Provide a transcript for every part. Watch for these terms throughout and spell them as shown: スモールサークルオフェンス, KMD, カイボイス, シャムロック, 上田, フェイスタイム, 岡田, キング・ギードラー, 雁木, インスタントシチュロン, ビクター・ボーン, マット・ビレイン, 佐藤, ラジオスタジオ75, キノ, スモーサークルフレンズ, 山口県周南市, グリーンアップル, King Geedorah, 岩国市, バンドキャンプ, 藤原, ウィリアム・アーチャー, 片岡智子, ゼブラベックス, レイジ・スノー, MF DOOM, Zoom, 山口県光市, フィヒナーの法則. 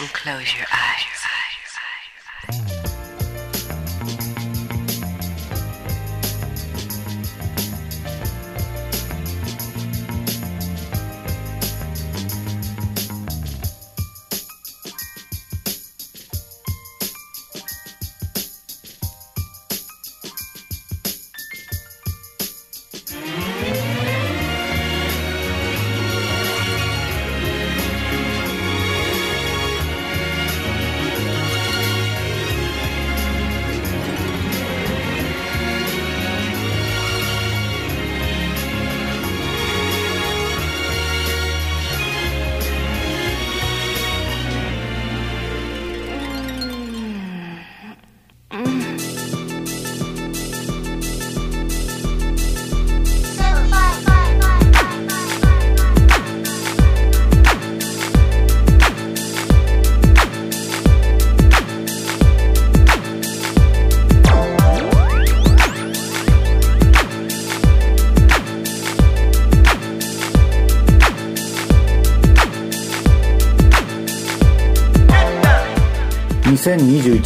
And close your eyes.2021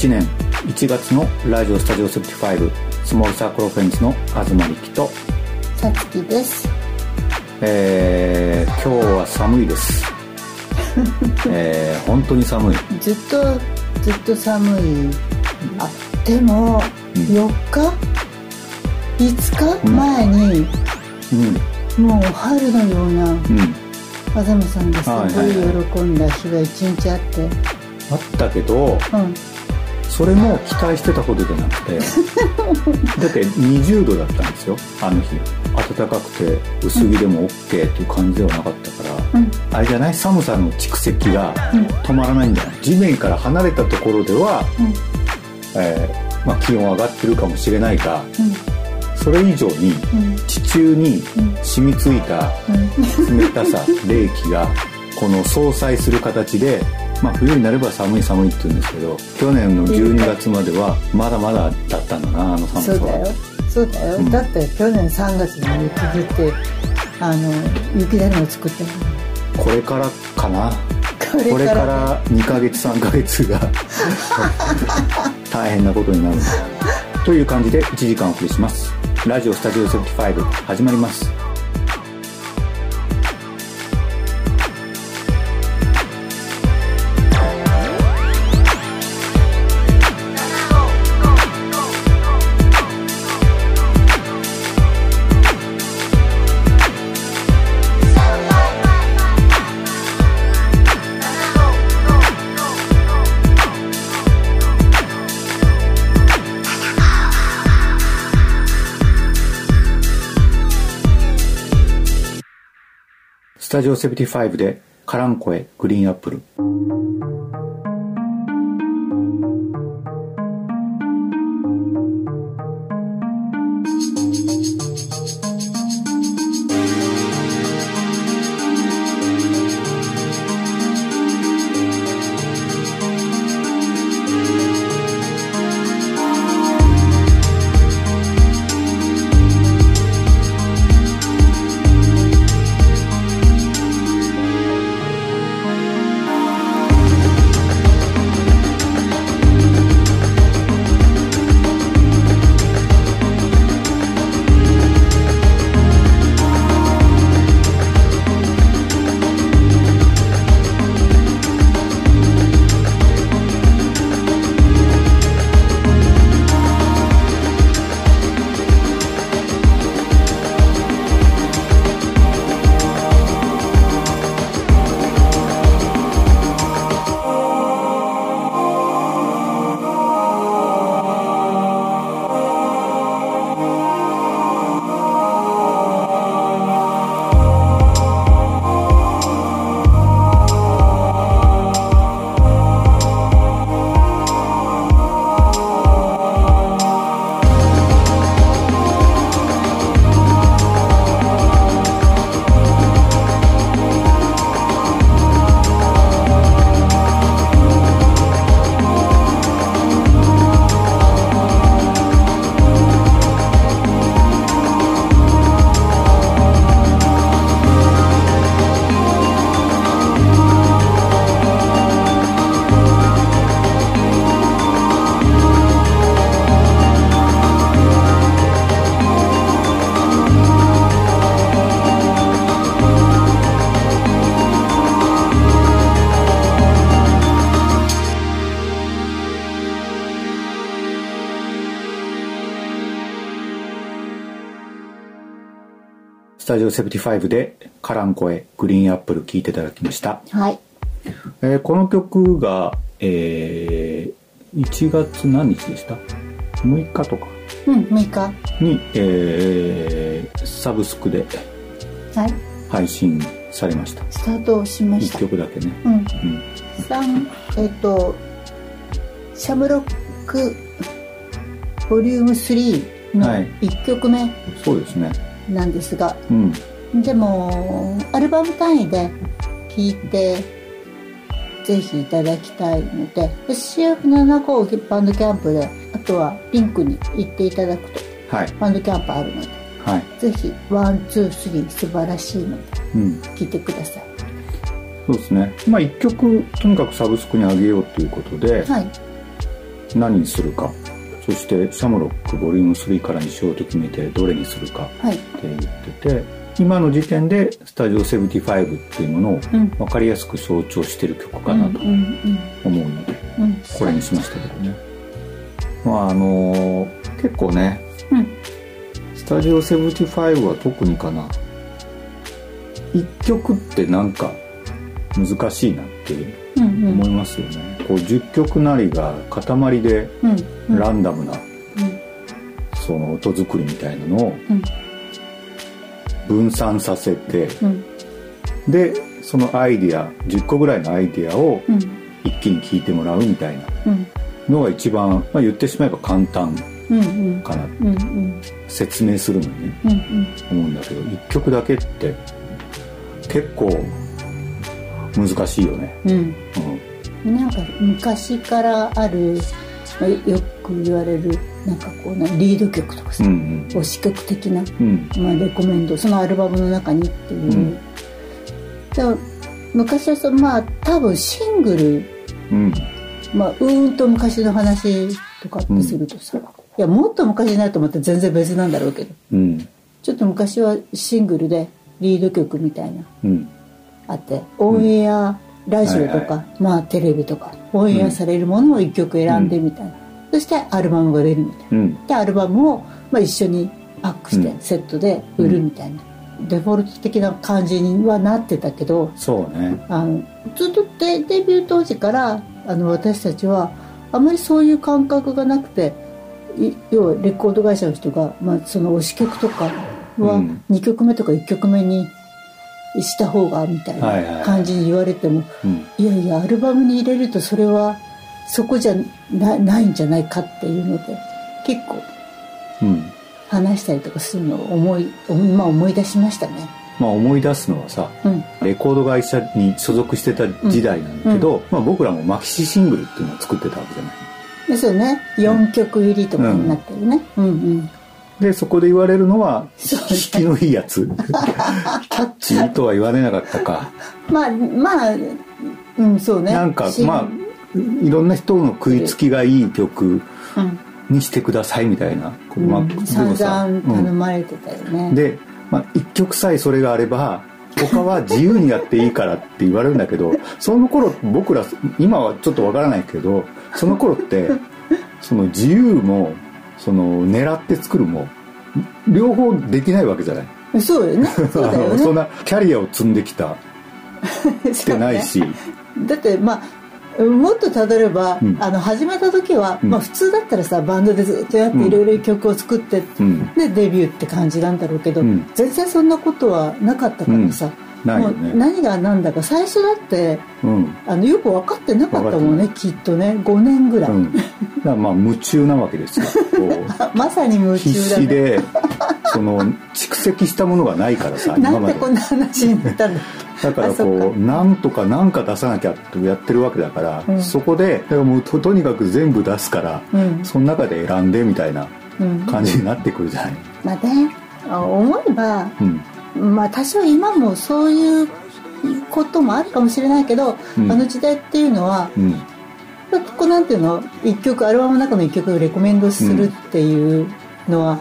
年1月のラジオスタジオ75スモールサークルオフェンスの東力とさつきです、今日は寒いです、本当に寒いずっと寒いあでも、うん、4日5日前に、うん、もう春のような、うん、東さんがすごい喜んだ日が1日あって、はいはいはいあったけど、うん、それも期待してたほどじゃなくてだって20度だったんですよあの日暖かくて薄着でも OK っていう感じではなかったから、うん、あれじゃない寒さの蓄積が止まらないんじゃない、うん、地面から離れたところでは、うんまあ、気温上がってるかもしれないが、うん、それ以上に地中に染みついた冷たさ、うん、冷気がこの相殺する形でまあ、冬になれば寒い寒いって言うんですけど去年の12月まではまだまだだったんだなあの寒さはそうだよ、うん、だって去年3月に雪降って雪だるまを作ってこれからかなこれから2ヶ月3ヶ月が大変なことになるという感じで1時間お送りしますラジオスタジオ75始まりますスタジオ75でカランコエグリーンアップルタジオ75でカランコへグリーンアップル聴いていただきました、はい。この曲が、1月何日でした ？6 日とか、うん、6日に、サブスクで配信されました、はい、スタートしました。1曲だけね、うんうん、シャムロックボリューム3の1曲目、はい、そうですねなんですが、うん、でもアルバム単位で聴いてぜひいただきたいので CF7 個をバンドキャンプであとはリンクに行っていただくと、はい、バンドキャンプあるので、はい、ぜひ 1,2,3 素晴らしいので、うん、聴いてください。そうですね、まあ、1曲とにかくサブスクにあげようということで、はい、何にするかそしてシャムロックボリューム3からにしようと決めてどれにするかって言ってて、はい、今の時点でスタジオ75っていうものを分かりやすく象徴してる曲かなと思うのでこれにしましたけどね。まあ結構ね、うん、スタジオ75は特にかな1曲ってなんか難しいなって思いますよね、うんうん、こう10曲なりが塊でランダムなその音作りみたいなのを分散させて、うん、でそのアイディア10個ぐらいのアイディアを一気に聞いてもらうみたいなのが一番、まあ、言ってしまえば簡単かな、うんうん、説明するのにね、うんうん、思うんだけど1曲だけって結構難しいよね、うんうん、なんか昔からあるよく言われるなんかこうなリード曲とかさ、うんうん、推し曲的な、うんまあ、レコメンドそのアルバムの中にっていう、うん、でも昔はまあ多分シングル、うんまあ、と昔の話とかってするとさ、うん、いやもっと昔になると思ったら全然別なんだろうけど、うん、ちょっと昔はシングルでリード曲みたいな、うん、あってオンエア、うん、ラジオとか、はいはいまあ、テレビとかオンエアされるものを1曲選んでみたいな、うんうんそしてアルバムが出るみたいな、うん、でアルバムをまあ一緒にパックしてセットで売るみたいな、うん、デフォルト的な感じにはなってたけどそうねずっと デビュー当時から私たちはあまりそういう感覚がなくて要はレコード会社の人が、まあ、その推し曲とかは2曲目とか1曲目にした方がみたいな感じに言われても、はいはいはい、いやいやアルバムに入れるとそれはそこじゃ ないんじゃないかっていうので結構話したりとかするのをまあ、思い出しましたね、まあ、思い出すのはさ、うん、レコード会社に所属してた時代なんだけど、うんうんまあ、僕らもマキシシングルっていうのを作ってたわけじゃないですよね4曲入りとかになってるね、うんうんうん、でそこで言われるのは引きのいいやつキャッチーとは言われなかったかまあまあ、うん、そうねなんかまあいろんな人の食いつきがいい曲にしてくださいみたいな、うんまあ、でもさ散々頼まれてたよね、うん、で、まあ、1曲さえそれがあれば他は自由にやっていいからって言われるんだけどその頃僕ら今はちょっとわからないけどその頃ってその自由もその狙って作るも両方できないわけじゃないそうよね、 そうだよねそんなキャリアを積んできたってないし、ね、だってまあもっとたどれば、うん、始めた時は、うんまあ、普通だったらさバンドでずっとやっていろいろ曲を作って、うん、でデビューって感じなんだろうけど、うん、全然そんなことはなかったからさ、うんないよね、もう何が何だか最初だって、うん、よく分かってなかったもんねきっとね5年ぐらい、うん、だからまあ夢中なわけですよまさに夢中だね必死でその蓄積したものがないからさなんでこんな話になったんだだからこうなんとかなんか出さなきゃってやってるわけだから、うん、そこでだからもう とにかく全部出すから、うん、その中で選んでみたいな感じになってくるじゃない、うん、まあね思えば、うん、まあ多少今もそういうこともあるかもしれないけど、うん、時代っていうのは、うん、ここなんていうの1曲アルバムの中の1曲をレコメンドするっていうのは、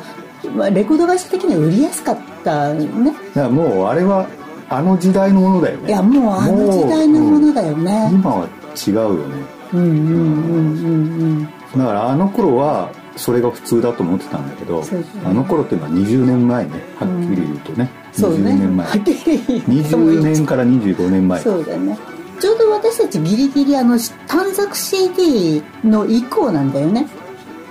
まあ、レコード会社的には売りやすかったねだからもうあれはあの時代のものだよねいやもうあの時代のものだよね今は違うよねうんうんうんうんうんだからあの頃はそれが普通だと思ってたんだけど、ね、あの頃っていうのは20年前ね、はっきり言うとね、うん、20年前、そうね、20年から25年前そうだね。ちょうど私たちギリギリ短冊 CD の以降なんだよね。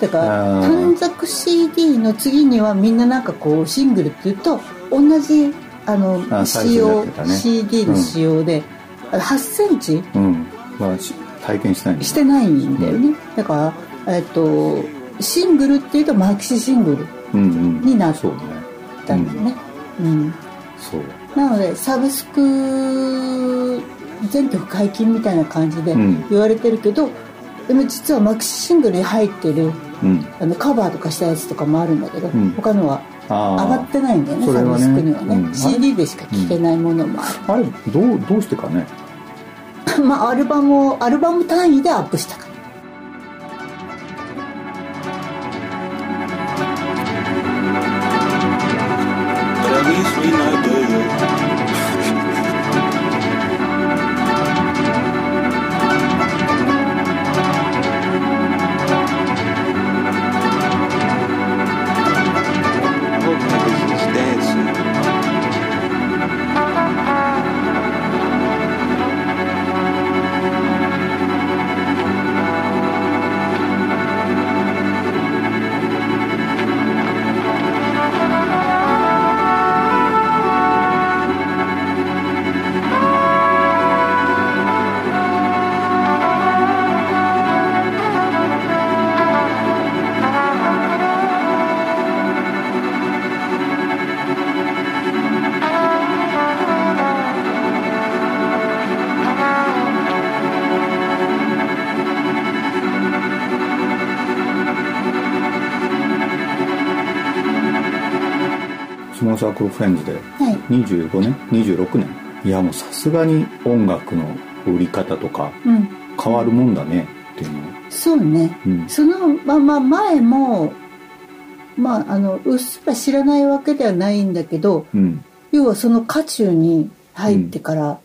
だから短冊 CD の次にはみんななんかこうシングルっていうと同じ仕様、ね、CD の仕様で、うん、8センチ、うんまあ、体験してないんだよね、うん、だから、シングルっていうとマキシシングルになったんだよね、うん、そうなのでサブスク全曲解禁みたいな感じで言われてるけど、うん、でも実はマキシシングルに入ってる、うん、カバーとかしたやつとかもあるんだけど、うん、他のは上がってないんだよね、サブスクにはね、うん、CD でしか聴けないものもある、うん、あれどうしてかねまあアルバム単位でアップしたから。サークルフレンズで25年、はい、26年いやもうさすがに音楽の売り方とか変わるもんだねっていうの、うん、そうね、うん、そのまあ前もまあうっすら知らないわけではないんだけど、うん、要はその渦中に入ってから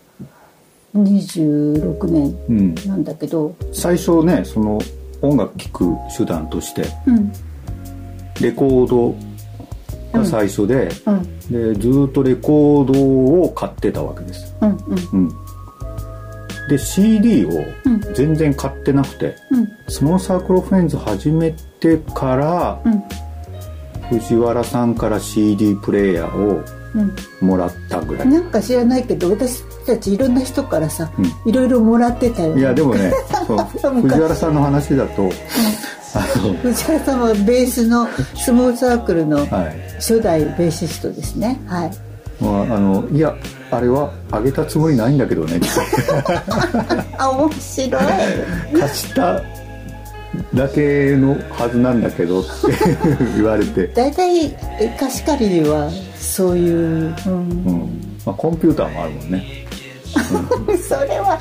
26年なんだけど、うんうん、最初ねその音楽聴く手段として、うん、レコード最初 でずっとレコードを買ってたわけです、うんうんうん、で CD を全然買ってなくて、うん、スモーサークルフレンズ始めてから、うん、藤原さんから CD プレイヤーをもらったぐらい、うん、なんか知らないけど私たちいろんな人からさ、うん、いろいろもらってたよね。いやでもね藤原さんの話だと、うん藤原さんはベースのスモーサークルの初代ベーシストですね、はいはい、いやあれはあげたつもりないんだけどねあ面白い貸しただけのはずなんだけどって言われてだいたい貸し借りはそういう、うんうんまあ、コンピューターもあるもんねそれは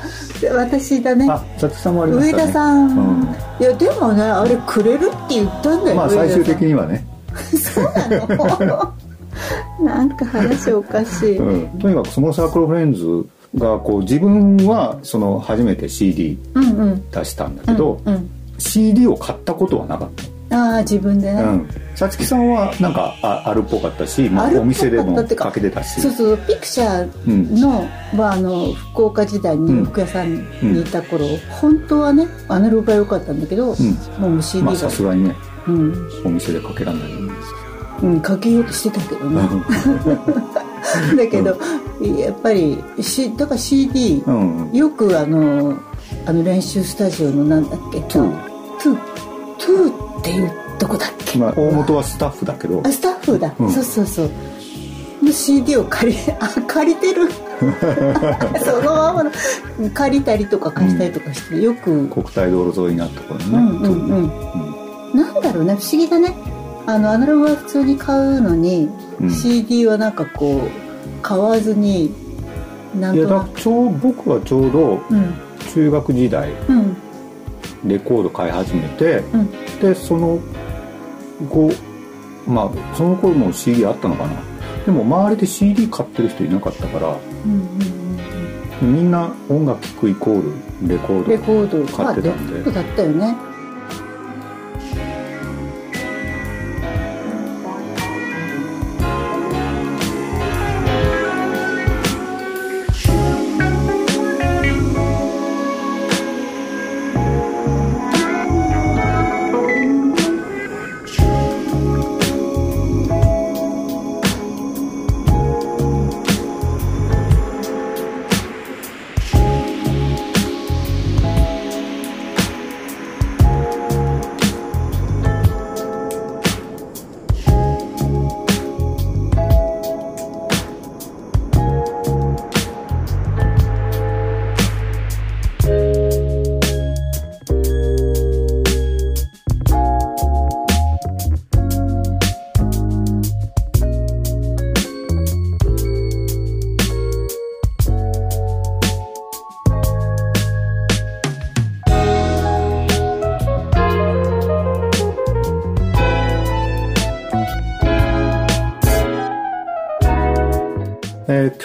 私だね。あ、佐藤さんもありましたね。上田さん、うん、いやでもねあれくれるって言ったんだよ。まあ最終的にはね。そうなの。なんか話おかしい、うん。とにかくそのサークルフレンズがこう自分はその初めて CD 出したんだけど、うんうん、CD を買ったことはなかった。あ自分でね、うん、さつきさんはなんかあるっぽかったし、まあ、お店でもかけてたしそうそうピクチャーの、うんまあ、福岡時代に服屋さんにいた頃、うん、本当はねアナログが良かったんだけど、うん、もう CD がさすがにね、うん、お店でかけられないんです、うん、かけようとしてたけどねだけど、うん、やっぱりだから CD、うん、よく練習スタジオのなんだっけトゥーっていうどこだっけ、まあ、大元はスタッフだけどあスタッフだ、うん、そうそうそうの CD を借りてるそのままの借りたりとか貸したりとかして、うん、よく国体道路沿いになった頃ね、うんうんうんうん、なんだろうね不思議だねアナログは普通に買うのに、うん、CD はなんかこう買わずになんとなく僕はちょうど中学時代、うんうんレコード買い始めて、うん、でその後まあその頃も CD あったのかなでも周りで CD 買ってる人いなかったから、うんうんうん、みんな音楽聴くイコールレコード買ってたんでレコードだったよね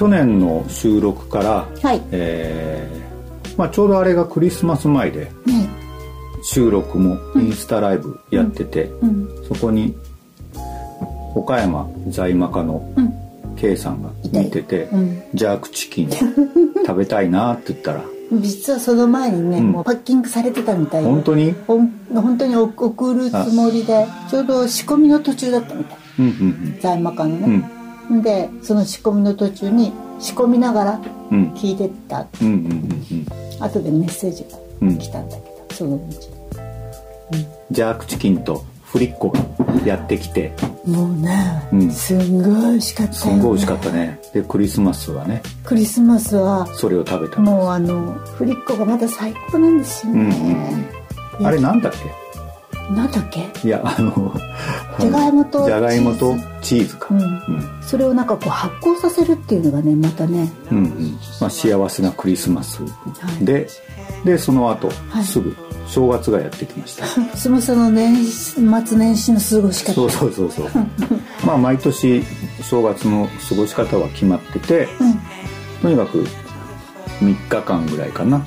去年の収録から、はいちょうどあれがクリスマス前で、ね、収録もインスタライブやってて、うん、そこに岡山在マカの K さんが見てて、うん、ジャークチキン食べたいなって言ったら実はその前にね、うん、もうパッキングされてたみたいで本当に送るつもりでちょうど仕込みの途中だったみたい、うんうんうん、在マカのね、うん、でその仕込みの途中に仕込みながら聞いてた、うんうんうんうん、後でメッセージが来たんだけど、うん、そのうち、うん、ジャークチキンとフリッコがやってきてもうね、うん、すんごい美味しかったよね。すごい美味しかったね。でクリスマスはそれを食べたんです。もうフリッコがまた最高なんですよね、うんうん、あれなんだっけいやじゃがいもとチーズか、うんうん、それをなんかこう発酵させるっていうのがねまたね、うんうんまあ、幸せなクリスマス、はい、でその後、はい、すぐ正月がやってきました。そもそも年末年始の過ごし方。そうまあ毎年正月の過ごし方は決まってて、うん、とにかく3日間ぐらいかな、うん、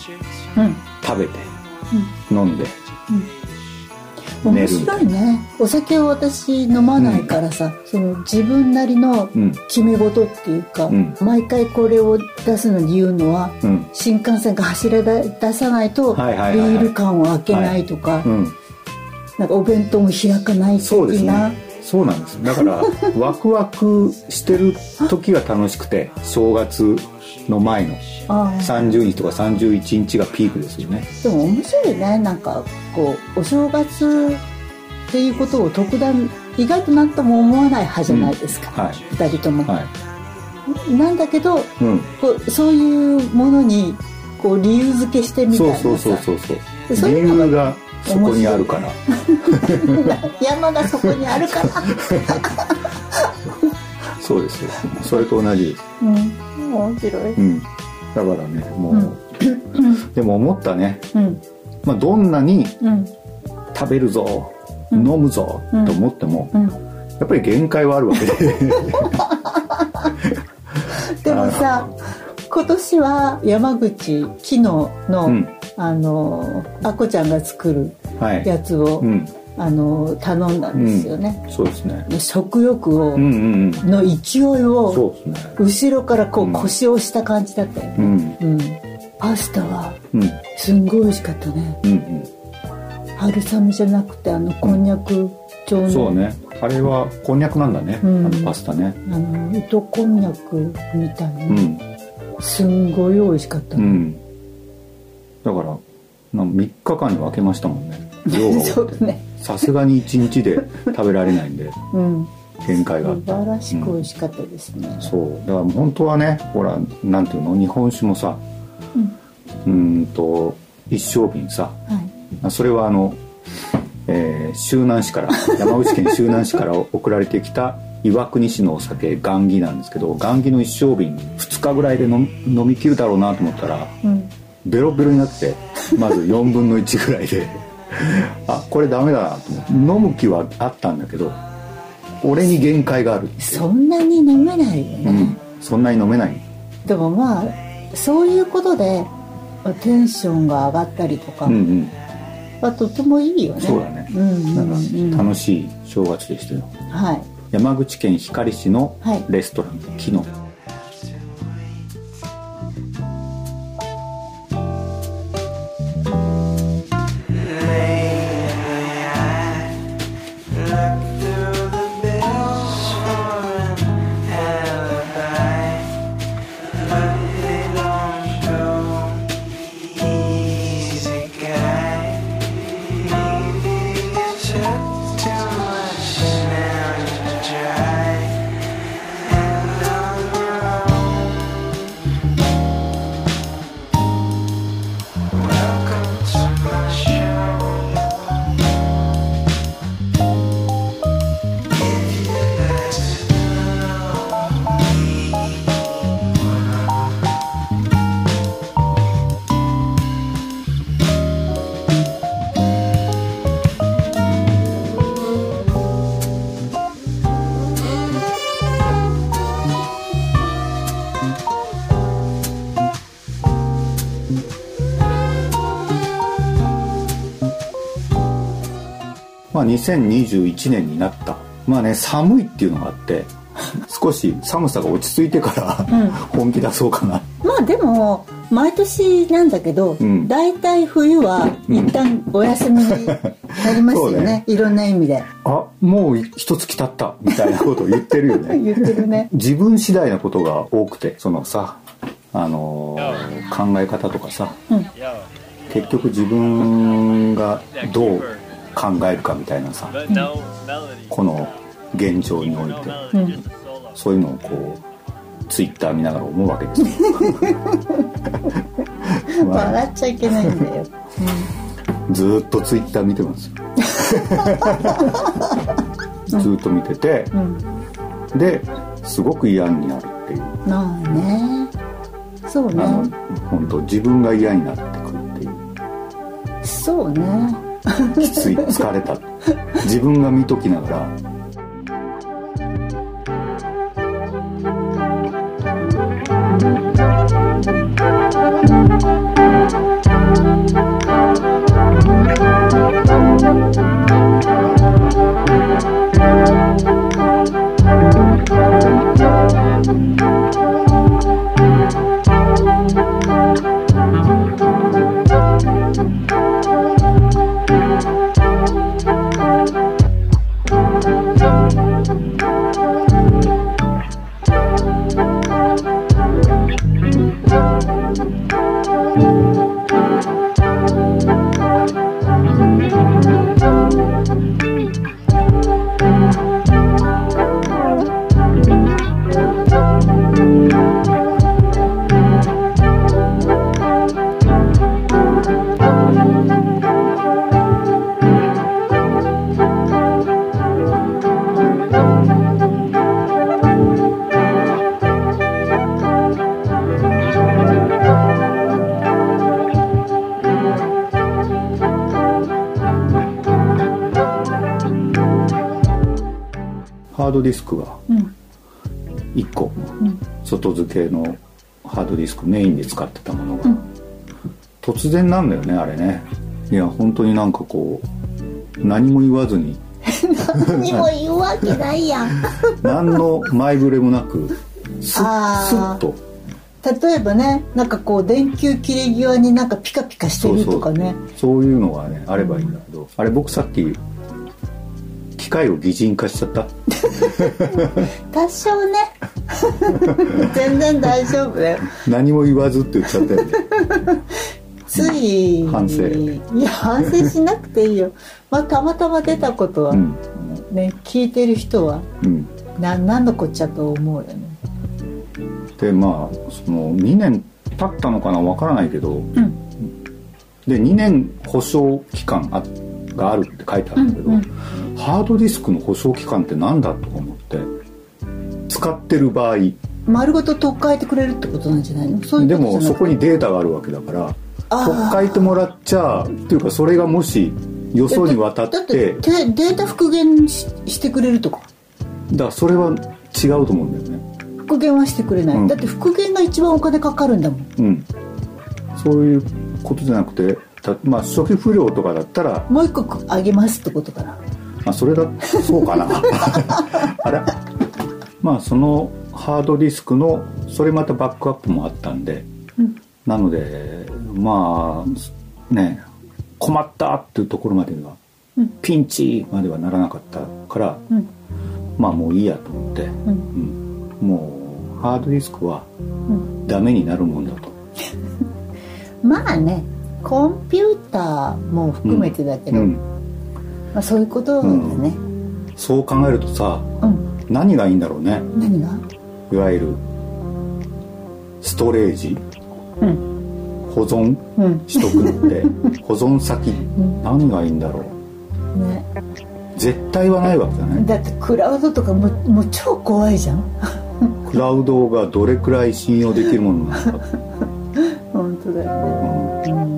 食べて、うん、飲んで、うん、面白いね。お酒を私飲まないからさ、うん、その自分なりの決め事っていうか、うん、毎回これを出すのに言うのは、うん、新幹線が走り出さないとビール缶を開けないとか、なんかお弁当も開かない的な。そうなんです。だからワクワクしてる時が楽しくて正月の前の30日とか31日がピークですよね。でも面白いね。なんかこうお正月っていうことを特段意外となんとも思わない派じゃないですか、うんはい、2人とも、はい、なんだけど、うん、こうそういうものにこう理由付けしてみたいなさ。そう理由がそこにあるから山がそこにあるからそうですよ。それと同じです、うん、面白い、うん、だからねもう、うん、でも思ったね、うんまあ、どんなに食べるぞ、うん、飲むぞ、うん、と思っても、うん、やっぱり限界はあるわけででもさ今年は山口木野の、うんあこちゃんが作るやつを、はいうん、頼んだんですよね、うん、そうですね。食欲を、うんうんうん、の勢いを、ね、後ろからこう腰をした感じだったよね、うんうん、パスタは、うん、すんごい美味しかったね、うんうん、春雨じゃなくてこんにゃく調の、うん、そうねあれはこんにゃくなんだね、うん、パスタね糸こんにゃくみたいな、うん、すんごい美味しかった、うんだから3日間に分けましたもんね。量がさすがに1日で食べられないんで、うん、限界があった。素晴らしく美味しかったですね、うん、そうだから本当はねほらなんていうの日本酒もさ、うん、一升瓶さ、はい、それは周南市から山口県周南市から送られてきた岩国市のお酒雁木なんですけど雁木の一升瓶2日ぐらいで飲み切るだろうなと思ったら、うんベロベロになってまず4分の1ぐらいであこれダメだなと思って飲む気はあったんだけど俺に限界があるってそんなに飲めないよね、うん、そんなに飲めない。でもまあそういうことでテンションが上がったりとか、うんうんまあ、とてもいいよね。そうだね、うんうんうん、なんか楽しい正月でしたよ、はい、山口県光市のレストラン、はい、キノまあ、2021年になった。まあね、寒いっていうのがあって、少し寒さが落ち着いてから、うん、本気出そうかな。まあでも、毎年なんだけど、うん、大体冬は一旦お休みになりますよね。ね、いろんな意味で。あ、もう一月経ったみたいなことを言ってるよね。言ってるね。自分次第なことが多くて、そのさ、考え方とかさ、うん、結局自分がどう考えるかみたいなさ、うん、この現状において、うん、そういうのをこう、ツイッター見ながら思うわけですよ。まあ、笑っちゃいけないんだよ、うん、ずっとツイッター見てますずっと見てて、うん、ですごく嫌になるっていう。まあね、そうね、本当自分が嫌になってくるっていう。そうねきつい、疲れた自分が見ときながら。ハードディスクが1個、うん、外付けのハードディスクメインで使ってたものが、うん、突然なんだよね、あれね。いや本当になんかこう何も言わずに何も言うわけないやん何の前触れもなくスッと、例えばね、なんかこう電球切れ際になんかピカピカしてるとかね、そういうのがねあればいいんだけど、うん、あれ僕さっき機械を擬人化しちゃった多少ね全然大丈夫だよ。何も言わずって言っちゃったよねつい反省。いや反省しなくていいよ、まあ、たまたま出たことは、うんね、聞いてる人は、うん、何のこっちゃと思うよね。でまあその2年経ったのかな、わからないけど、うん、で2年保証期間があるって書いてあるんだけど、うんうん、ハードディスクの保証期間ってなんだと思って、使ってる場合丸ごと取っ替えてくれるってことなんじゃないの。そういうことじゃない。でもそこにデータがあるわけだから取っ替えてもらっちゃっていうか、それがもしよそに渡って だってデータ復元 してくれるとかだから、それは違うと思うんだよね。復元はしてくれない、うん、だって復元が一番お金かかるんだもん、うん、そういうことじゃなくて、まあ、初期不良とかだったらもう一個あげますってことかな。あ、それだ、そうかなあれ、まあそのハードディスクのそれまたバックアップもあったんで、うん、なのでまあね、困ったっていうところまでは、うん、ピンチまではならなかったから、うん、まあもういいやと思って、うんうん、もうハードディスクはダメになるもんだと、うん、まあね、コンピューターも含めてだけど、うんうん、まあ、そういうことだね、うん、そう考えるとさ、うん、何がいいんだろうね。何がいわゆるストレージ、うん、保存しとくって、うん、保存先、うん、何がいいんだろう、ね、絶対はないわけじゃない。だってクラウドとか もう超怖いじゃんクラウドがどれくらい信用できるものなのか本当だよね、うんうん、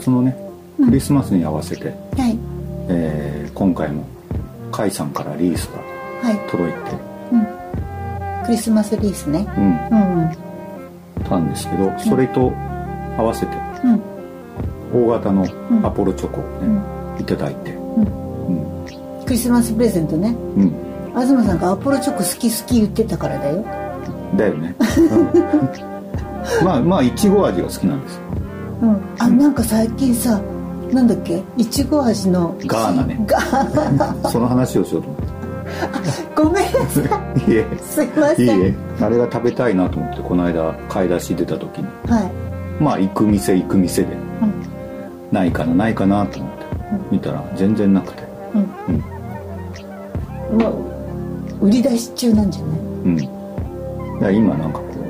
月のねクリスマスに合わせて、はい、今回も甲斐さんからリースが届いて、はい、うん、クリスマスリースね、うん、うん、たんですけど、それと合わせて、うん、大型のアポロチョコを、ね、うん、いただいて、うんうん、クリスマスプレゼントね、うん、東さんがアポロチョコ好き好き言ってたからだよだよね、うん、まあいちご味が好きなんですよ、うん、あ、なんか最近さ、なんだっけ、いちご味のガーナね、その話をしようと思ってごめんなさいすいません、いいえ、あれが食べたいなと思って、この間買い出し出た時に、はい、まあ行く店で、うん、ないかなと思って、うん、見たら全然なくて、うん、うん、まあ売り出し中なんじゃない、うん、今なんかこう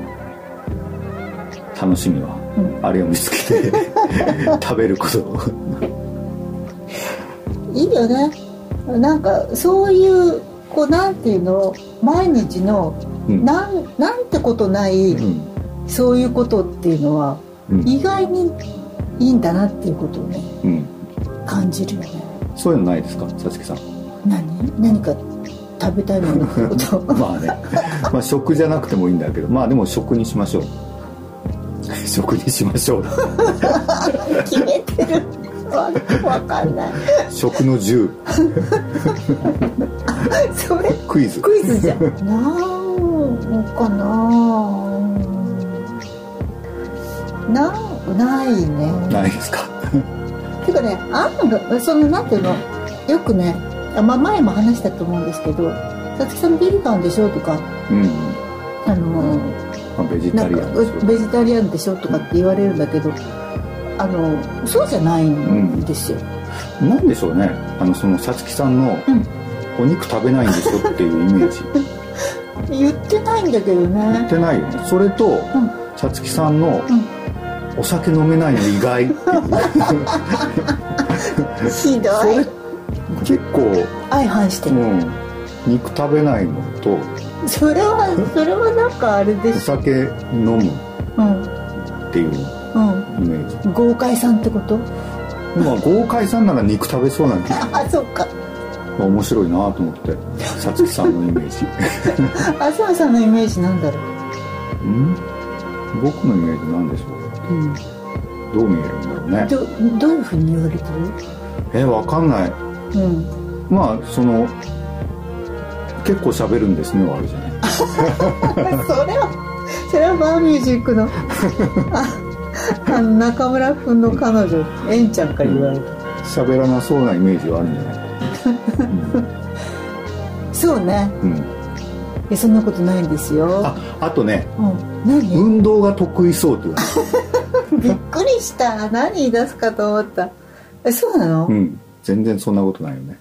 楽しみは、うん、あれを見つけて食べることいいよね、なんかそういうこうなんていうの、毎日の、うん、なんてことない、うん、そういうことっていうのは、うん、意外にいいんだなっていうことをね、うん、感じるよね。そういうのないですか、さつきさん。何か食べたいもののことまあね、まあ食じゃなくてもいいんだけど、まあでも食にしましょう決めてる、わかんない、食の10それクイズじゃんなんかないね、ないですかてかね、そのなんていうの、よくね、まあ、前も話したと思うんですけど、さつきさんビーガンでしょとか、うん、ベジタリアンでしょとかって言われるんだけど、そうじゃないんですよ、うん、なんでしょうね、そのさつきさんの、うん、お肉食べないんでしょっていうイメージ言ってないんだけどね、言ってないよね。それと、うん、さつきさんの、うん、お酒飲めないの意外ってひどい結構相反してる、うん、肉食べないのとそれはなんかあれでしょ、お酒飲むっていうイメージ、うんうん、豪快さんってこと、まあ豪快さんなら肉食べそうなんですあ、そっか、まあ、面白いなと思ってさつきさんのイメージあささんのイメージなんだろう、ん、僕のイメージなんでしょう、うん、どう見えるんだろうね、 どういうふうに言われてる、わかんない、うん、まあその結構喋るんですねはあるじゃないそれはバーミュージックの中村くんの彼女エンちゃんから言われる、喋らなそうなイメージはあるんじゃない、うん、そうね、うん、そんなことないんですよ。あとね、うん、何、運動が得意そうって言われびっくりした、何言い出すかと思った、そうなの、うん、全然そんなことないよね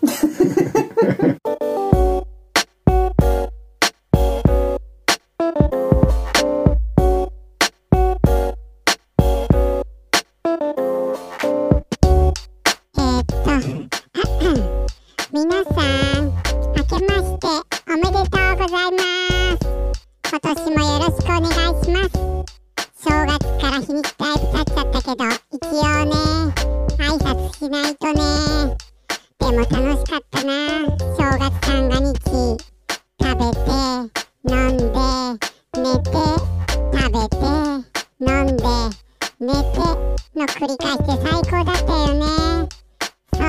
皆さん明けましておめでとうございます。今年もよろしくお願いします。正月から日にちだいぶ経っちゃったけど、一応ね挨拶しないとね。でも楽しかったな、正月三が日、食べて飲んで寝て食べて飲んで寝ての繰り返しで最高だったよね。そう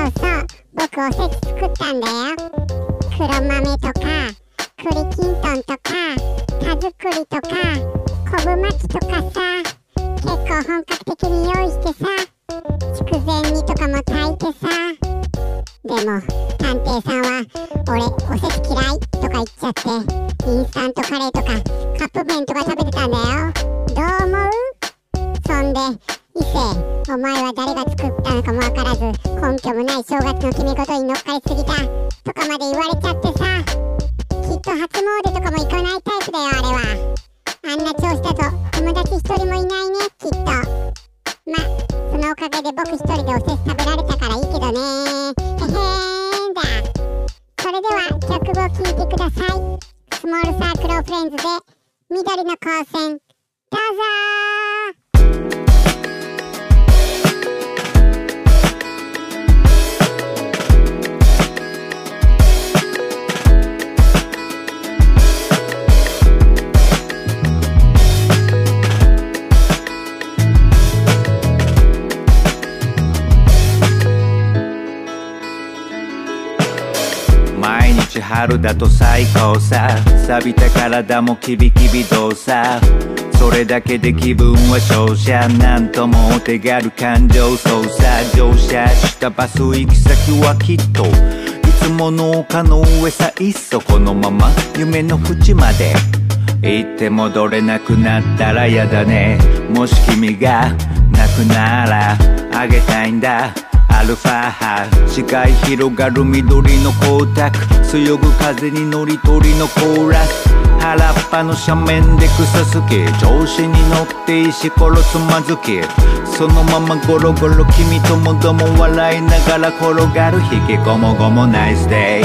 そう、僕おせち作ったんだよ。黒豆とか栗きんとんとか田作りとか昆布巻きとかさ、結構本格的に用意してさ、筑前煮とかも炊いてさ。でも探偵さんは俺おせち嫌いとか言っちゃって、インスタントカレーとかカップ麺とか食べてたんだよ。どう思う？そんで伊勢、お前は誰が作ったのかもわからず、根拠もない正月の決め事に乗っかりすぎたとかまで言われちゃってさ、きっと初詣とかも行かないタイプだよあれは。あんな調子だと友達一人もいないねきっと。ま、そのおかげで僕一人でおせち食べられたからいいけどね。それでは曲を聴いてください。スモールサークルオフレンズで緑の光線、どうぞー。毎日春だと最高さ、錆びた体もキビキビ動作、それだけで気分は勝者、なんともお手軽感情操作、乗車したバス行き先はきっといつもの丘の上さ、いっそこのまま夢の淵まで行って戻れなくなったらやだね。もし君がなくならあげたいんだアルファ波、視界広がる緑の光沢、そよぐ風に乗り鳥のコーラス、原っぱの斜面で草すき、調子に乗って石ころつまずき、そのままゴロゴロ君ともども笑いながら転がる引きこもごもナイスデイ、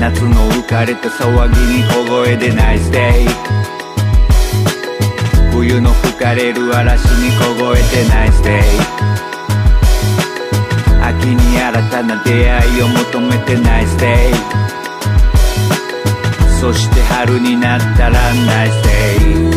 夏の浮かれた騒ぎに小声でナイスデイ、冬の吹かれる嵐に凍えてナイスデイ、秋に新たな出会いを求めてナイスデイ、そして春になったらナイスデイ。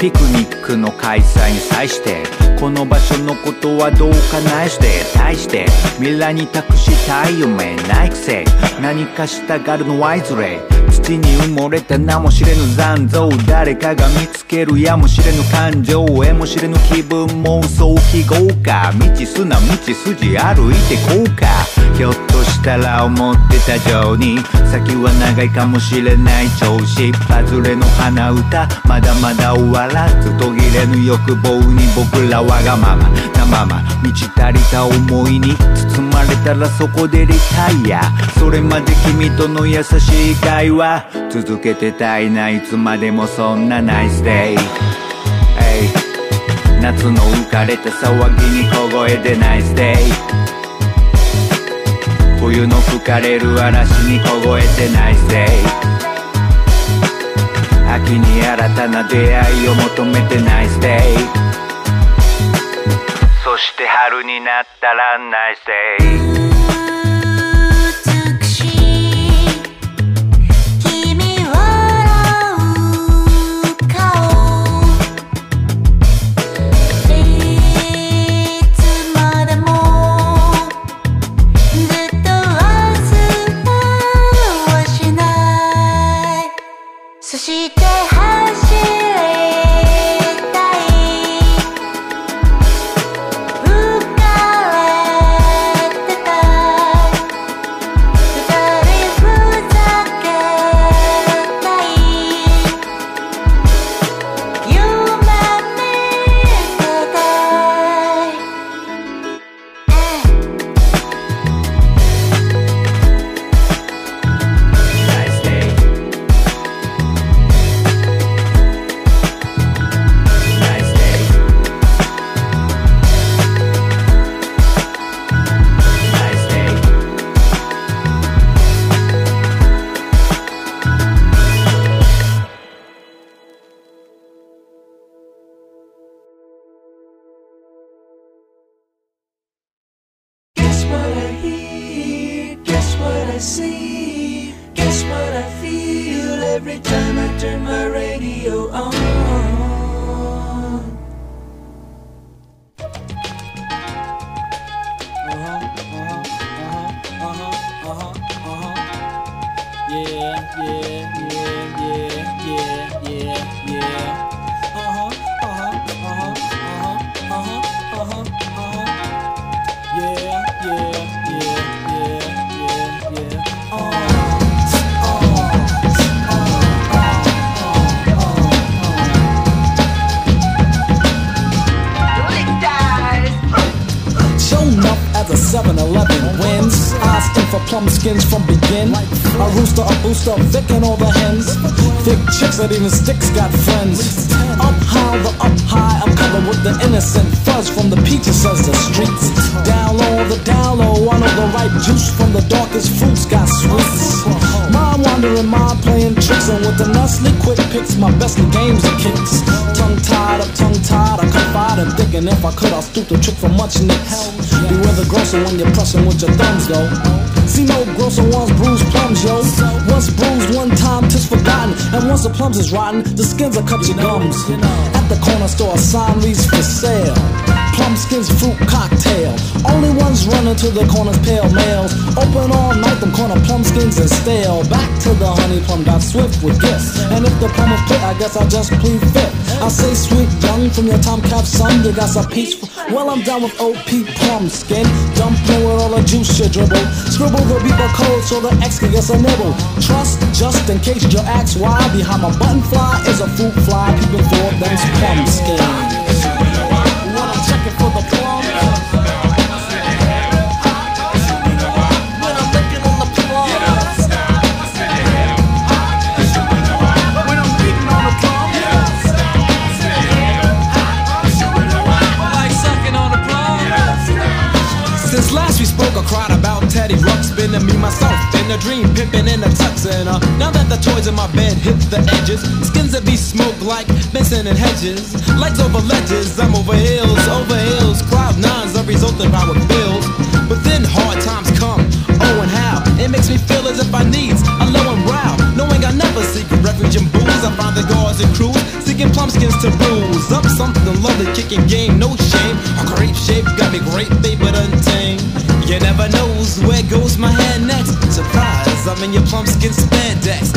ピクニックの開催に際してこの場所のことはどうかナイスデイ、対して未来に託したい夢ないくせ、何かしたがるのはいずれ土に埋もれた名も知れぬ残像、誰かが見つけるやも知れぬ感情、えも知れぬ気分妄想記号か、未知すな未知筋歩いてこうか、ひょっとしたら思ってた上に先は長いかもしれない調子、パズレの鼻歌まだまだ終わらず、途切れぬ欲望に僕らわがままなまま満ち足りた思いに包まれたらそこでリタイア、それまで君との優しい会話続けてたいな、いつまでもそんなナイスデイ、夏の浮かれた騒ぎに凍えてナイスデイ、冬の吹かれる嵐に凍えてナイスデイ、秋に新たな出会いを求めてナイスデイ、そして春になったらナイスデイ。そして走れたい浮かれてた二人ふざけたい夢見てたい、ナイスデイ。See, guess what I feel every time I turn my radio on. The 7-Eleven wins. I steal for plum skins from begin. A rooster, a booster, Vic and all the hens. Thick chicks that even sticks got friends. Up high, I'm covered with the innocent fuzz from the peaches, says the streets. Down low, I know the ripe juice from the darkest fruits got sweets. Mind wandering, mind playing tricks, and with the Nestle quick picks, my best in games are kicks. Tongue tied, I come And if I could, I'll stoop to trick for muchness. Beware the grosser when you're pressing with your thumbs, yo. See no grosser ones bruised plums, yo. Once bruised, one time, tis forgotten. And once the plums is rotten, the skins will cut your gums. At the corner store, a sign reads for sale. Plum skins fruit cocktail. Only ones running to the corner's pale males. Open all night, them corner plum skins is stale. Back to the honey plum, got swift with gifts. And if the plum is fit, I guess I'll just plead fit. I say sweet young from your time cap son. You got some peach, well I'm down with OP plum skin. Dump in with all the juice you dribble. Scribble the beeper code so the X can get a nibble. Trust, just in case you ask why, behind my button fly is a fruit fly. People thought that's plum skin. To me, myself, in a dream, pimpin' in a tuxin'. Now that the toys in my bed hit the edges, skins that be smoked like Benson and Hedges. Lights over ledges, I'm over hills, cloud nines, a result of how it feels. But then hard times come, oh and how, it makes me feel as if I needs a low and brow. Knowing I never seek refuge in booze, I find the guards and crews, seeking plum skins to bruise up something lovely, kicking game, no shame. A grape shape got me great, babe, but untamed. You never knows where goes my hand next. Surprise, I'm in your plum skin spandex.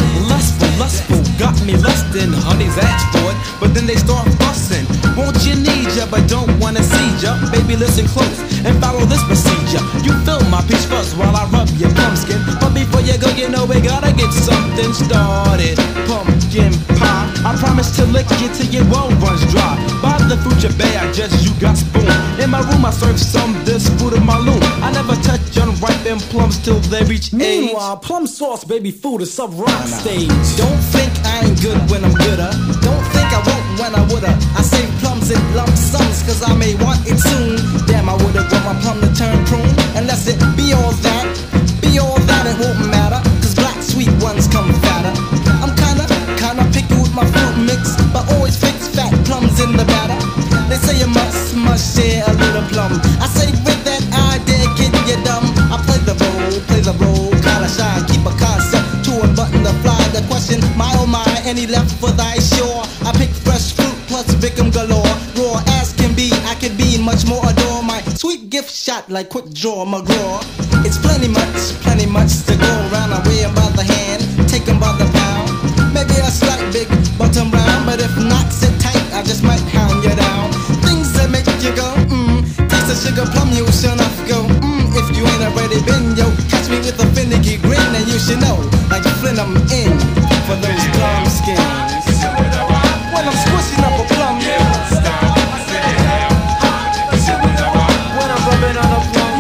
Lustful, got me lustin'. Honey's asked for it, but then they start bustin'. Won't you need ya, but don't wanna see ya. Baby, listen close and follow this procedure. You fill my peach fuzz while I rub your plum skin. But before you go, you know we gotta get something started. Pumpkin pie, I promise to lick you till your well runs dry. Buy the fruit you bay, I just you got spoon. In my room, I serve some this food in my loom. I never touch unripened plums till they reach age. Meanwhile, plum sauce, baby, food is sub rock stage. Don't think I ain't good when I'm gooder. Don't think I won't when I woulda. I save plums in lump sums, cause I may want it soon. Damn, I woulda want my plum to turn prune. Unless it be all that, it won't matter. Cause black sweet ones come fatter. I'm kinda picky with my fruit mix, but always fix fat plums in the batter. They say you must share a little plum. I say with that idea, kid, you dumb. I play the role, kinda shy, keep a concept to unbutton the fly. The question, my oh my, any left for thy shore? I pick fresh fruit plus victim galore. Raw as can be, I can be much more adore. My sweet gift shot like quick draw, my McGraw. It's plenty much to go around. I wear 'em by the hand, take 'em by the pound. Maybe a slight big bottom round, but if not, sit tight, I just might hound you down. Things that make you go, taste the sugar plum, you should not go, if you ain't already been, yo. Catch me with a finicky grin, and you should know, like Flynn, I'm in for those plum skins. When I'm squishing up a plum, when I'm rubbing on a plum,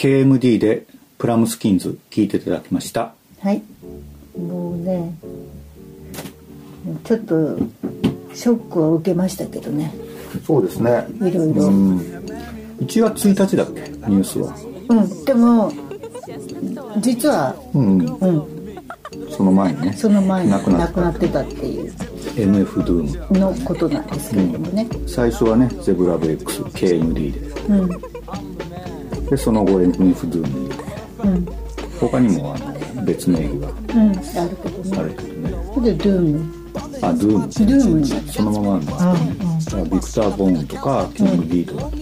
KMD でプラムスキンズ聴いていただきました。はい、もうねちょっとショックを受けましたけどね。そうですね、いろいろ1月1日だっけニュースは。でも実はその前にね、その前に亡くなってたっていう MF DOOM のことなんですけれどもね、最初はねゼブラベックス KMD で、でその後 MF DOOM で、他にも別名義があるけどね。で DOOM そのままなんだ。ビクター・ボーンとかキング・ギードラー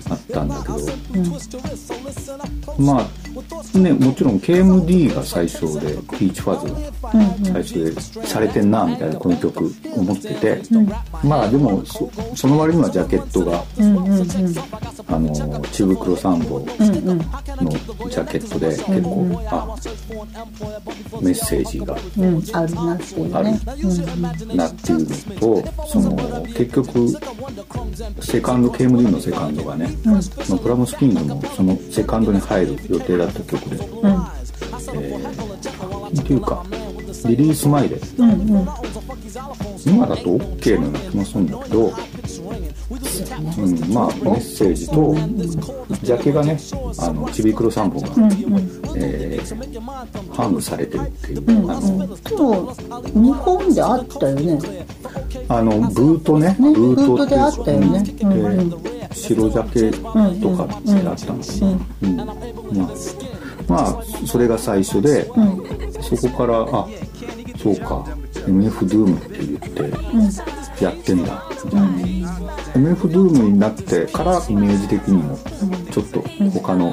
とかあったんだけど、まあね、もちろん KMD が最初でピーチファズが最初でされてんなみたいなこの曲思ってて、まあでも その割にはジャケットが、中袋サンボのジャケットで結構、あ、メッセージがあるなっていうのと、その結局セカンド KMD のセカンドがね、プラムスキングもそのセカンドに入る予定だった曲で、っていうかリリース前で、今だと OK のような気もするんだけど、まあメッセージと、ジャケがね、ちびくろ散歩が、ハングされてるっていう、日本であったよね、ブートね、ブートってあったよね、白ジャケとかってあったんですよ。まあそれが最初で、そこからあ、そうか MF DOOM って言ってやってんだ、MF DOOM になってからイメージ的にもちょっと他の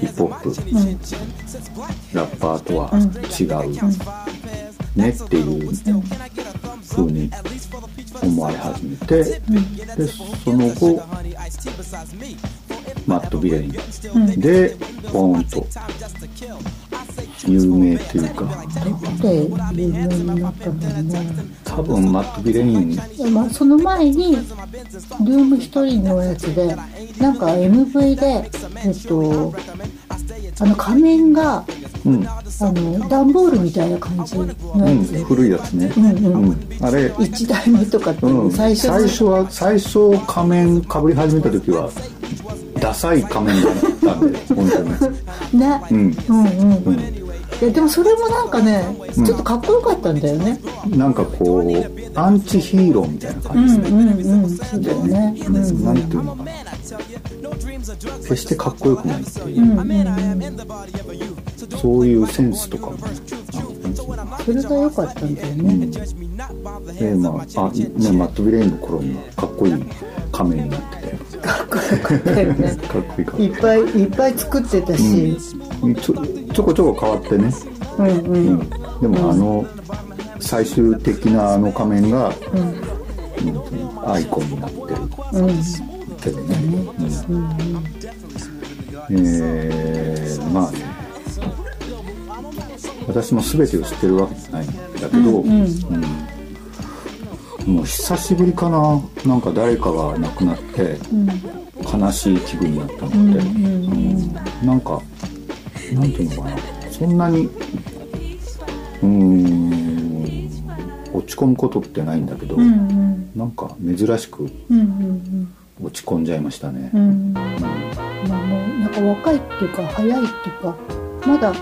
ヒップホップ、ラッパーとは違うねっていう風に思われ始めて、でその後マット・ビレインでポーンと有名というか、多分マット・ビレイン、その前にDOOM一人のやつでなんか MV で仮面が、段ボールみたいな感じのやつ、古いやつね、あれ1代目とかって、最初仮面かぶり始めた時はダサい仮面だったんで本当にね、でもそれもなんかね、ちょっとかっこよかったんだよね、なんかこうアンチヒーローみたいな感じで、そうだよね、なんていうのかな、決してかっこよくないっていう、そういうセンスとかも、それが良かったんだよね。で、マット・ビレインの頃にはかっこいい仮面になってて、かっこよかったよねいっぱいいっぱい作ってたし、ちょこちょこ変わってね、でも最終的な仮面が、アイコンになってるけどね、まあね、私も全てを知ってるわけじゃないんだけど、もう久しぶりかな、なんか誰かが亡くなって悲しい気分になったので、なんかなんていうのかな、そんなに落ち込むことってないんだけど、なんか珍しく落ち込んじゃいましたね。なんか若いっていうか早いっていうか、まだ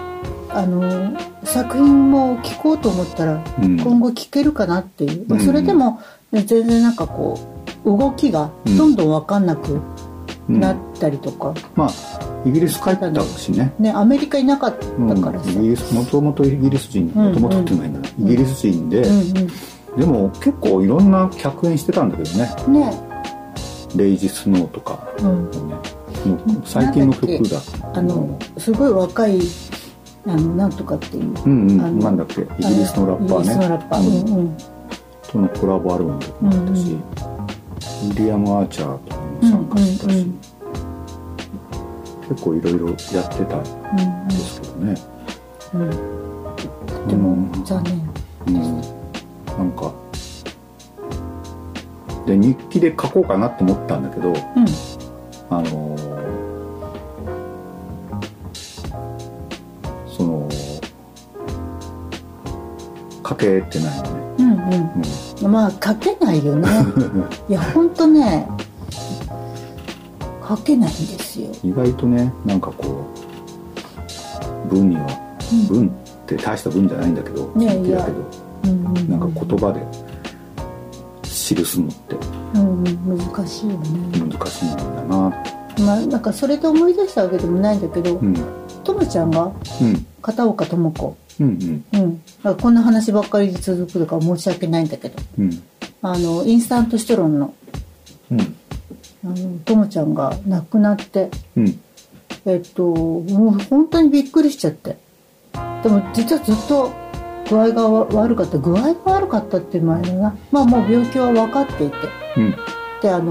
作品も聴こうと思ったら今後聴けるかなっていう、それでも全然なんかこう動きがどんどん分かんなくなったりとか、まあイギリス帰ったしね、アメリカいなかったからさ、もともとイギリス人、もともとっていうのはイギリス人で、でも結構いろんな客演してたんだけどね、レイジ・スノーとか、最近の曲だ、すごい若いなんとかっていう、なんだっけ、イギリスのラッパーねとのコラボアルバムとかもあったし、ウィリアム・アーチャーとかも参加したし、結構いろいろやってたんですけどね。でも残念、なんかで日記で書こうかなって思ったんだけど、書けてないよね。まあ書けないよね。いや本当ね、書けないんですよ。意外とね、なんかこう文には、文って大した文じゃないんだけど、なんか言葉で記すのって、難しいよね。難しいんだな。まあなんかそれで思い出したわけでもないんだけど、ともちゃんが、片岡智子。こんな話ばっかりで続くとか申し訳ないんだけど、インスタントシチュロンのともちゃんが亡くなって、うん、もう本当にびっくりしちゃって。でも実はずっと具合が悪かった。具合が悪かったっていうのは、まあもう病気は分かっていて。うん、で、旦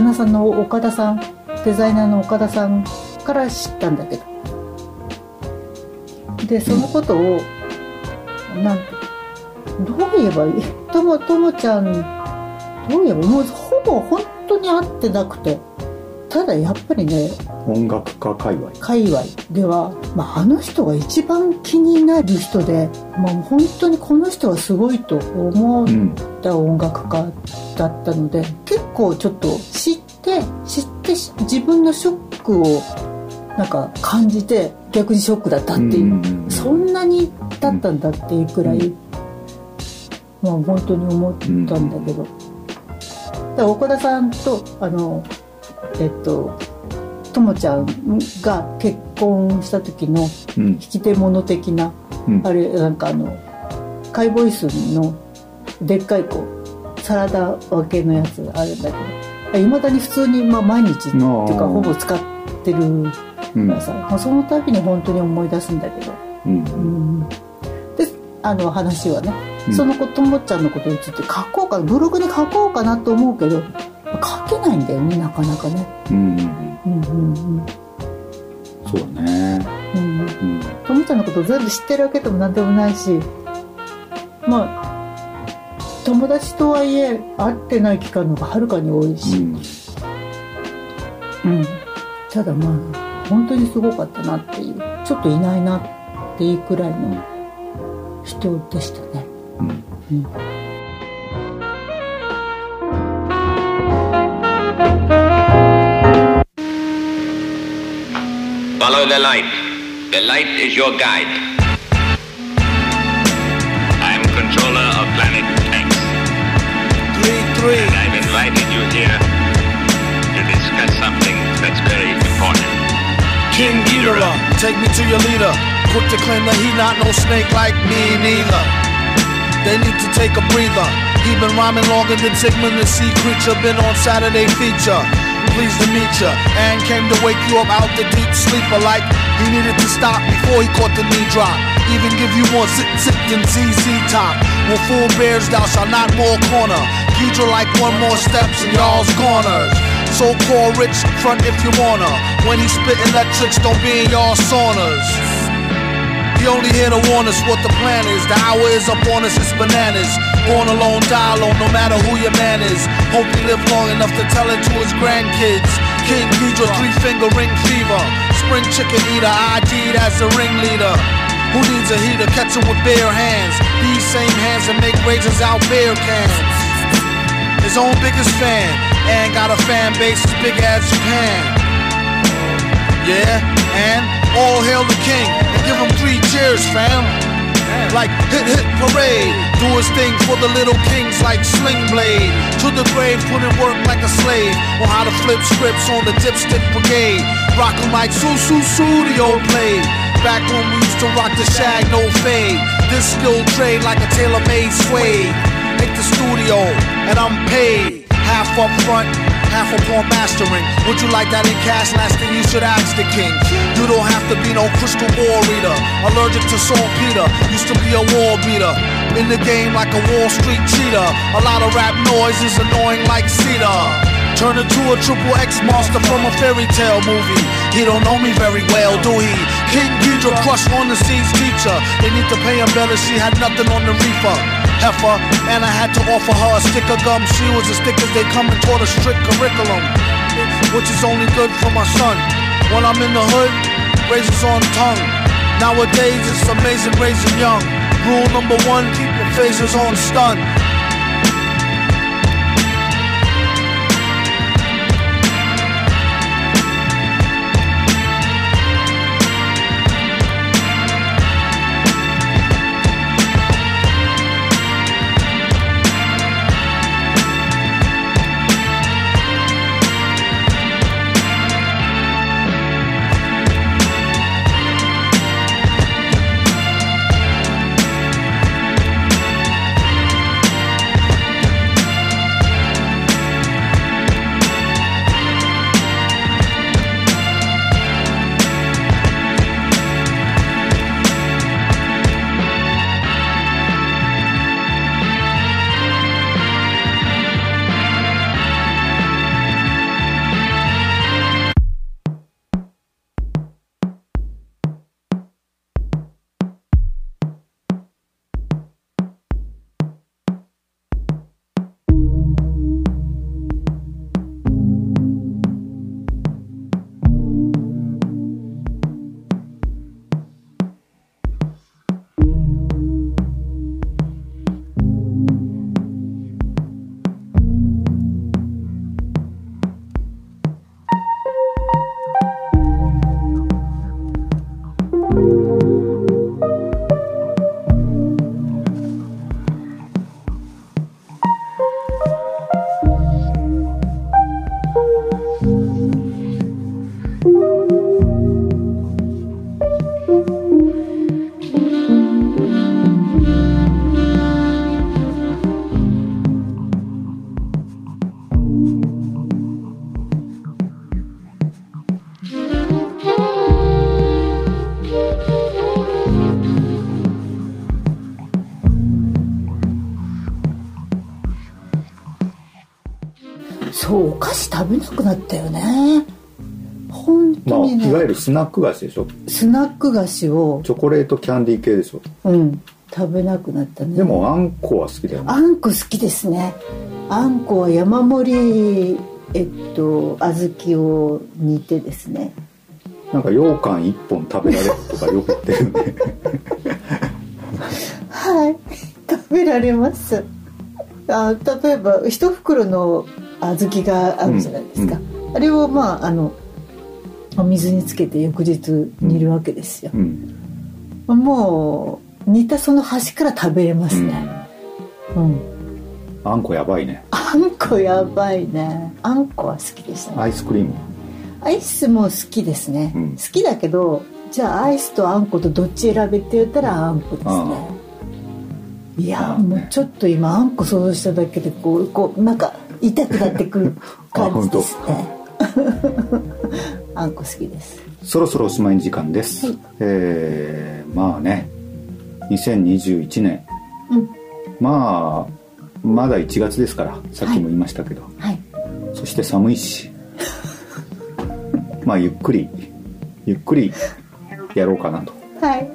那さんの岡田さん、デザイナーの岡田さんから知ったんだけど。で、そのことを、なんて、どう言えばいい？ともちゃん、どう言えばいい？もうほぼ本当に会ってなくて。ただやっぱりね、音楽家界隈では、まあ、あの人が一番気になる人で、まあ、本当にこの人はすごいと思った音楽家だったので、うん、結構ちょっと知って自分のショックをなんか感じて、逆にショックだったっていう、うん、そんなにだったんだっていうくらい、うん、まあ、本当に思ったんだけど、だから岡田さんとともちゃんが結婚した時の引き出物的な、うん、あれなんかカイボイスのでっかいこうサラダ分けのやつあるんだけど、いまだに普通に、まあ、毎日っていうかほぼ使ってるからさ、うん、まあ、その度に本当に思い出すんだけど、うんうん、で話はね、うん、その子ともちゃんのことについて書こうかブログに書こうかなと思うけど書けないんだよね、なかなかね。うんうんうんうん、そうだね。うんうん。ともちゃんのこと全部知ってるわけでもなんでもないし、まあ友達とはいえ会ってない期間の方がはるかに多いし、うん。うん、ただまあ本当にすごかったなっていう、ちょっといないなっていうくらいの人でしたね。うん。うん、Follow the light. The light is your guide. I am controller of planet X. And I've invited you here to discuss something that's very important. King Geedorah, take me to your leader. Quick to claim that he not no snake like me neither. They need to take a breather. He been rhyming longer than Sigmund the sea creature. Been on Saturday feature. Pleased to meet ya, and came to wake you up out the deep sleeper like he needed to stop before he caught the knee drop. Even give you more zip than ZZ Top. With full bears thou shalt not more corner. Geedorah like one more steps and y'all's corners. So-called rich front if you wanna. When he spit electrics don't be in y'all saunas. He only here to warn us what the plan is. The hour is upon us, it's bananas. Born alone, die alone, no matter who your man is. Hope he live long enough to tell it to his grandkids. King Geedorah, three-finger ring fever. Spring chicken eater, ID'd as a ringleader. Who needs a heater? Catch him with bare hands. These same hands that make razors out bear cans. His own biggest fan. And got a fan base as big as Japan. Yeah, and all hail the king. And give him three cheers, fam. Like hit hit parade, do his thing for the little kings like sling blade. To the grave, put in work like a slave. On how to flip scripts on the dipstick brigade. Rockin' like Su the old blade. Back when we used to rock the shag, no fade. This skill trade like a tailor-made suede. Hit the studio and I'm paid. Half up front, half upon mastering. Would you like that in cash? Last thing you should ask the king. You don't have to be no crystal ball reader. Allergic to saltpeter. Used to be a wall beater. In the game like a Wall Street cheater. A lot of rap noise is annoying like cedar. Turn into a triple X monster from a fairy tale movie. He don't know me very well, do he? King Geedorah crushed on the seas teacher. They need to pay him better. She had nothing on the reefer. Heifer, and I had to offer her a stick of gum. She was as thick as they come and taught a strict curriculum, which is only good for my son. When I'm in the hood, razors on tongue. Nowadays it's amazing raising young. Rule number one, keep your phasers on stun. そうお菓子食べなくなったよね本当にね、まあ、いわゆるスナック菓子でしょ。スナック菓子をチョコレートキャンディー系でしょ。うん食べなくなったね。でもあんこは好きだよね。あんこ好きですね。あんこは山盛り小豆を煮てですね、なんか羊羹一本食べられるとかよく言ってるねはい食べられます。あ例えば一袋の小豆があるじゃないですか、うんうん、あれを、まあ、お水につけて翌日煮るわけですよ、うんうん、もう煮たその端から食べれますね、うんうん、あんこやばいね。あんこやばいね。あんこは好きでしたね。アイスクリームアイスも好きですね、うん、好きだけどじゃあアイスとあんことどっち選べって言ったらあんこですね。いやもうちょっと今あんこ想像しただけでこうなんか痛くなってくる感じですねあんこ好きです。そろそろおしまいの時間です、はい、まあね2021年、うん、まあまだ1月ですからさっきも言いましたけど、はいはい、そして寒いしまあゆっくりやろうかなと、はい、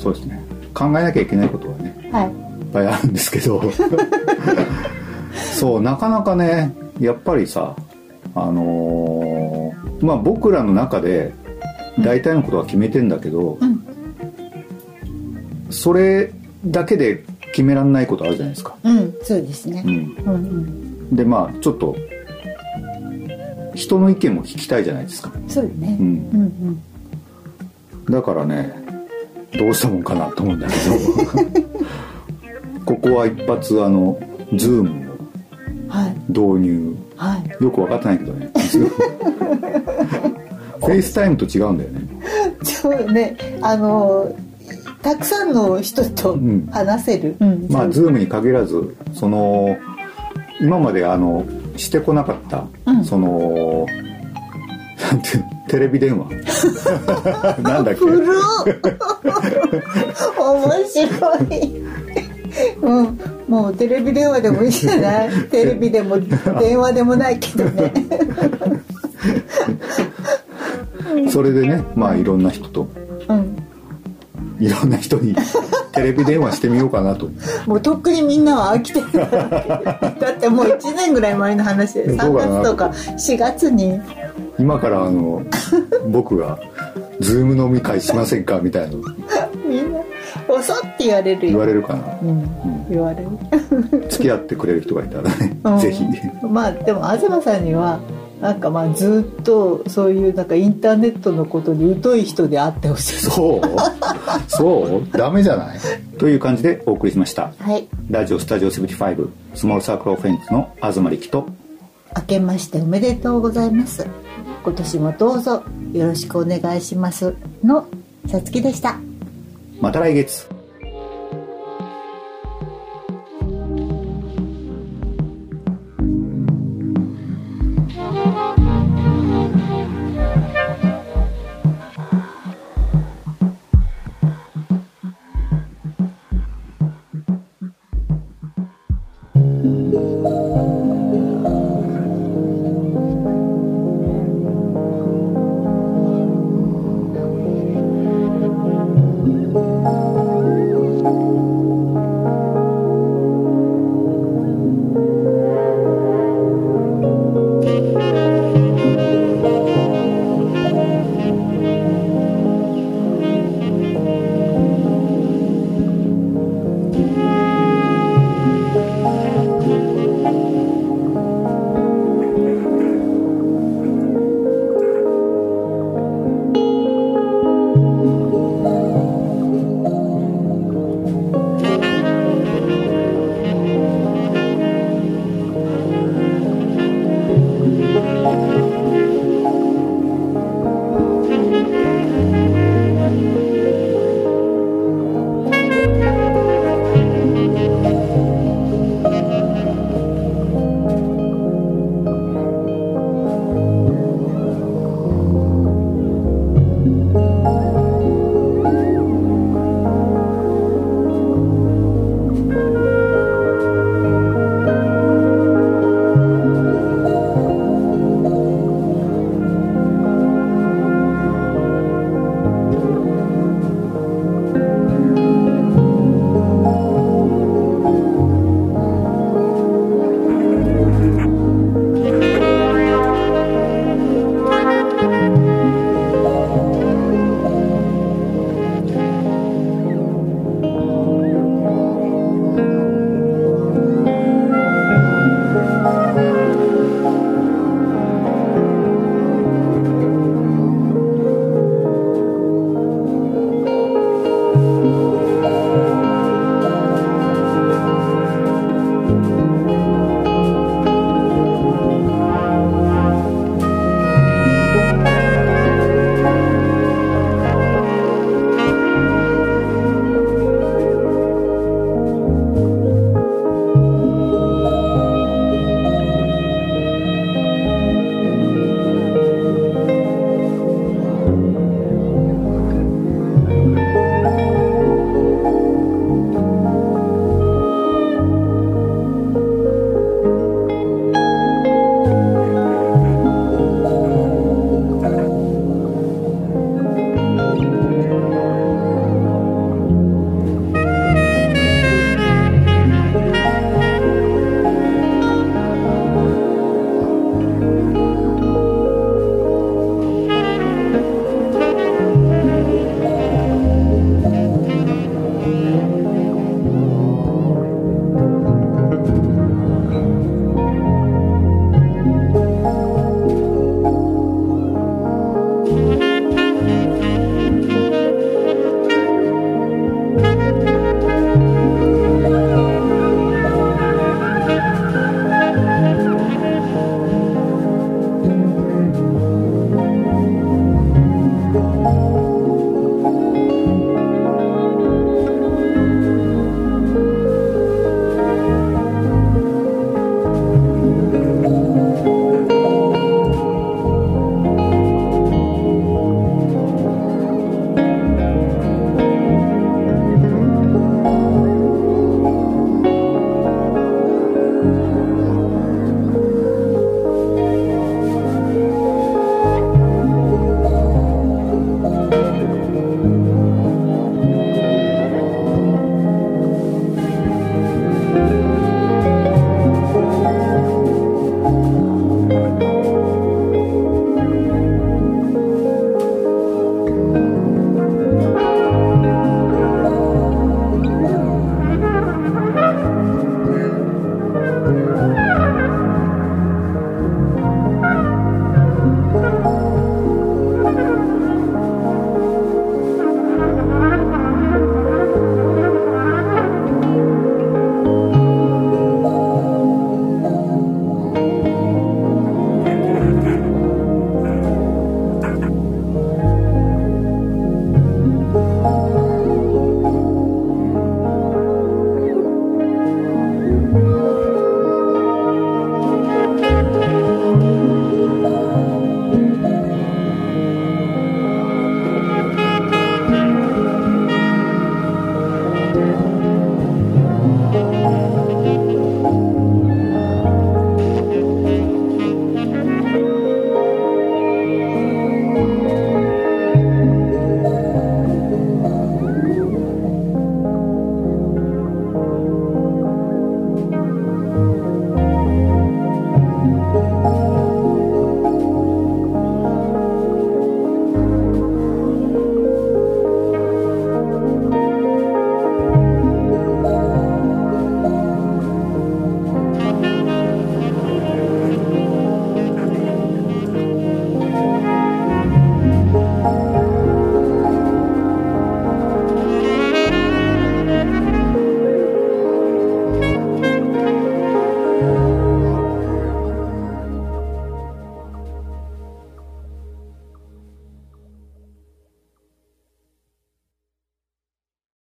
そうですね考えなきゃいけないことはね、はい、いっぱいあるんですけどそうなかなかねやっぱりさまあ僕らの中で大体のことは決めてんだけど、うん、それだけで決めらんないことあるじゃないですか。うん、そうですね、うんうんうん、でまあちょっと人の意見も聞きたいじゃないですか。そうよね、うんうんうん、だからねどうしたもんかなと思うんだけどここは一発Zoom を導入、はいはい、よく分かってないけどねフェイスタイムと違うんだよね。そうねたくさんの人と話せる、うんうん、まあ Zoom に限らずその今までしてこなかった、うん、そのなんてテレビ電話なんだっけ古っ面白いうん、もうテレビ電話でもいいじゃないテレビでも電話でもないけどねそれでねまあいろんな人と、うんいろんな人にテレビ電話してみようかなともうとっくにみんなは飽きてるだってもう1年ぐらい前の話で3月とか4月に今から僕がズーム飲み会しませんかみたいなみんな遅って言われるよ。言われるかな、うんうん、言われる付き合ってくれる人がいたらね、うん、ぜひまあでも東さんにはなんかまあずっとそういうなんかインターネットのことに疎い人であってほしい。そうダメじゃないという感じでお送りしました、はい、ラジオスタジオ75スモールサークルオフェンスの東力と明けましておめでとうございます今年もどうぞよろしくお願いしますのさつきでした。また来月。